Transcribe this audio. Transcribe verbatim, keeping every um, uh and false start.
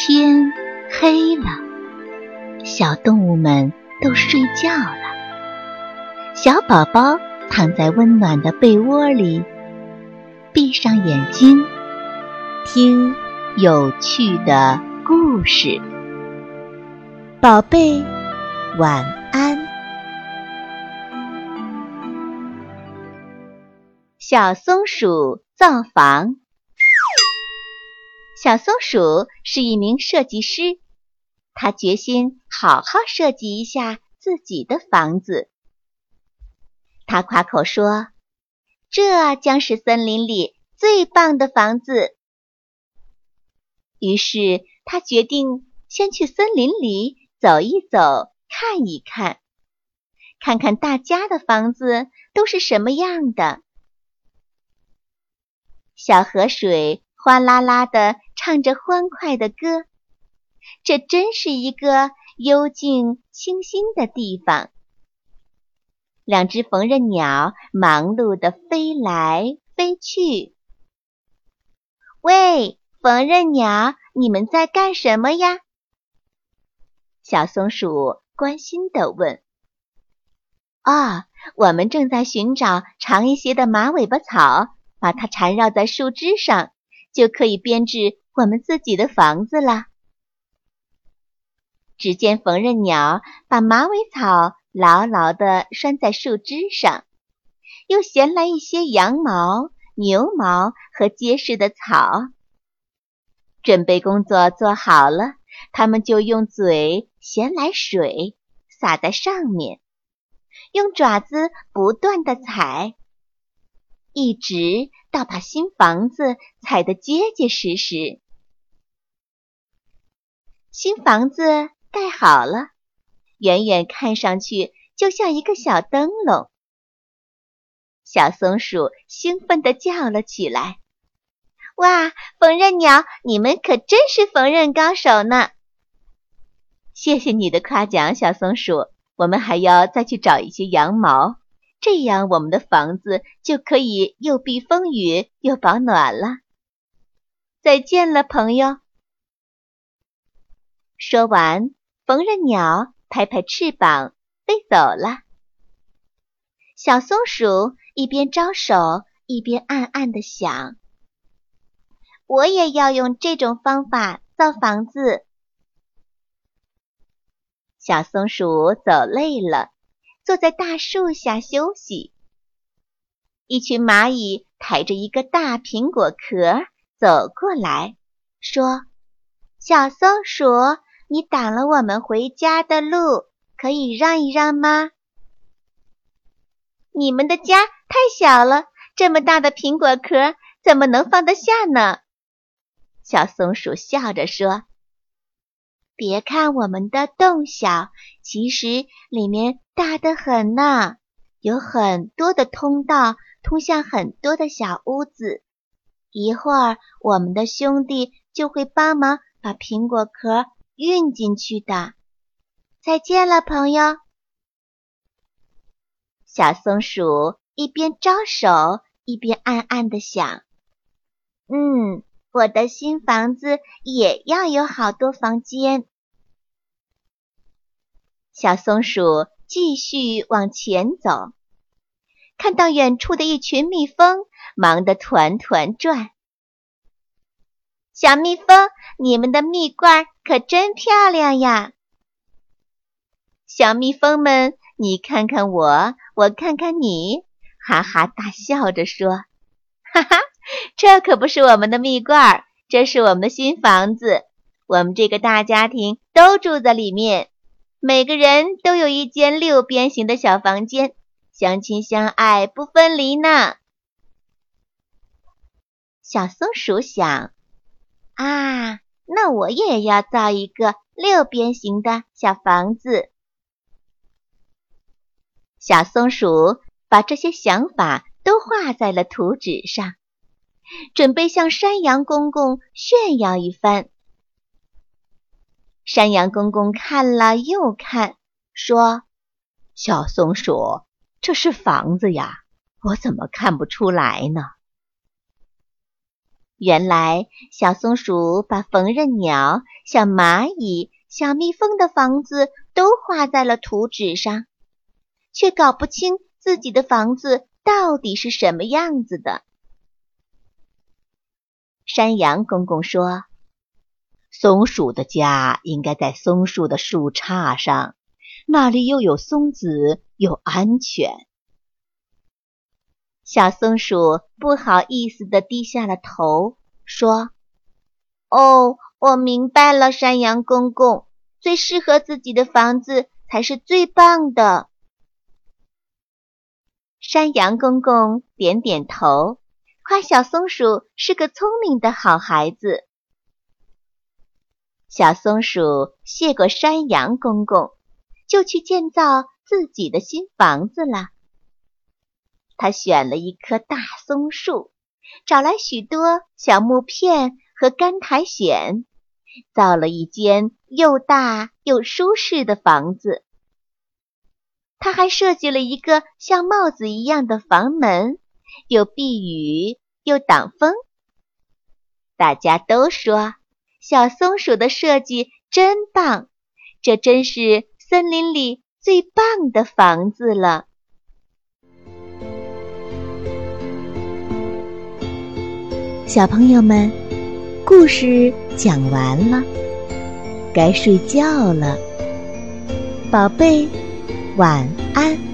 天黑了，小动物们都睡觉了。小宝宝躺在温暖的被窝里，闭上眼睛，听有趣的故事。宝贝，晚安。小松鼠造房。小松鼠是一名设计师，他决心好好设计一下自己的房子。他夸口说，这将是森林里最棒的房子。于是他决定先去森林里走一走，看一看，看看大家的房子都是什么样的。小河水哗啦啦地唱着欢快的歌，这真是一个幽静清新的地方。两只缝纫鸟忙碌地飞来飞去。喂，缝纫鸟，你们在干什么呀？小松鼠关心地问。哦，我们正在寻找长一些的马尾巴草，把它缠绕在树枝上，就可以编制我们自己的房子了。只见缝纫鸟把马尾草牢牢地拴在树枝上，又衔来一些羊毛、牛毛和结实的草。准备工作做好了，它们就用嘴衔来水，洒在上面，用爪子不断地踩，一直到把新房子踩得结结实实。新房子盖好了，远远看上去就像一个小灯笼。小松鼠兴奋地叫了起来，哇，缝纫鸟，你们可真是缝纫高手呢！谢谢你的夸奖，小松鼠，我们还要再去找一些羊毛，这样我们的房子就可以又避风雨又保暖了。再见了，朋友。说完，缝纫鸟拍拍翅膀飞走了。小松鼠一边招手，一边暗暗地想，我也要用这种方法造房子。小松鼠走累了，坐在大树下休息。一群蚂蚁抬着一个大苹果壳走过来，说，小松鼠，你挡了我们回家的路，可以让一让吗？你们的家太小了，这么大的苹果壳怎么能放得下呢？小松鼠笑着说，别看我们的洞小，其实里面大得很呢，有很多的通道通向很多的小屋子。一会儿我们的兄弟就会帮忙把苹果壳运进去的。再见了，朋友。小松鼠一边招手，一边暗暗地想，嗯，我的新房子也要有好多房间。小松鼠继续往前走，看到远处的一群蜜蜂忙得团团转。小蜜蜂，你们的蜜罐可真漂亮呀！小蜜蜂们，你看看我，我看看你，哈哈大笑着说，哈哈，这可不是我们的蜜罐，这是我们的新房子，我们这个大家庭都住在里面。每个人都有一间六边形的小房间，相亲相爱不分离呢。小松鼠想，啊，那我也要造一个六边形的小房子。小松鼠把这些想法都画在了图纸上，准备向山羊公公炫耀一番。山羊公公看了又看，说，小松鼠，这是房子呀，我怎么看不出来呢？原来小松鼠把缝纫鸟、小蚂蚁、小蜜蜂的房子都画在了图纸上，却搞不清自己的房子到底是什么样子的。山羊公公说，松鼠的家应该在松树的树杈上，那里又有松子，又安全。小松鼠不好意思地低下了头，说，哦，我明白了，山羊公公，最适合自己的房子才是最棒的。山羊公公点点头，夸小松鼠是个聪明的好孩子。小松鼠谢过山羊公公，就去建造自己的新房子了。他选了一棵大松树，找来许多小木片和干苔藓，造了一间又大又舒适的房子。他还设计了一个像帽子一样的房门，又避雨又挡风。大家都说，小松鼠的设计真棒，这真是森林里最棒的房子了。小朋友们，故事讲完了，该睡觉了，宝贝，晚安。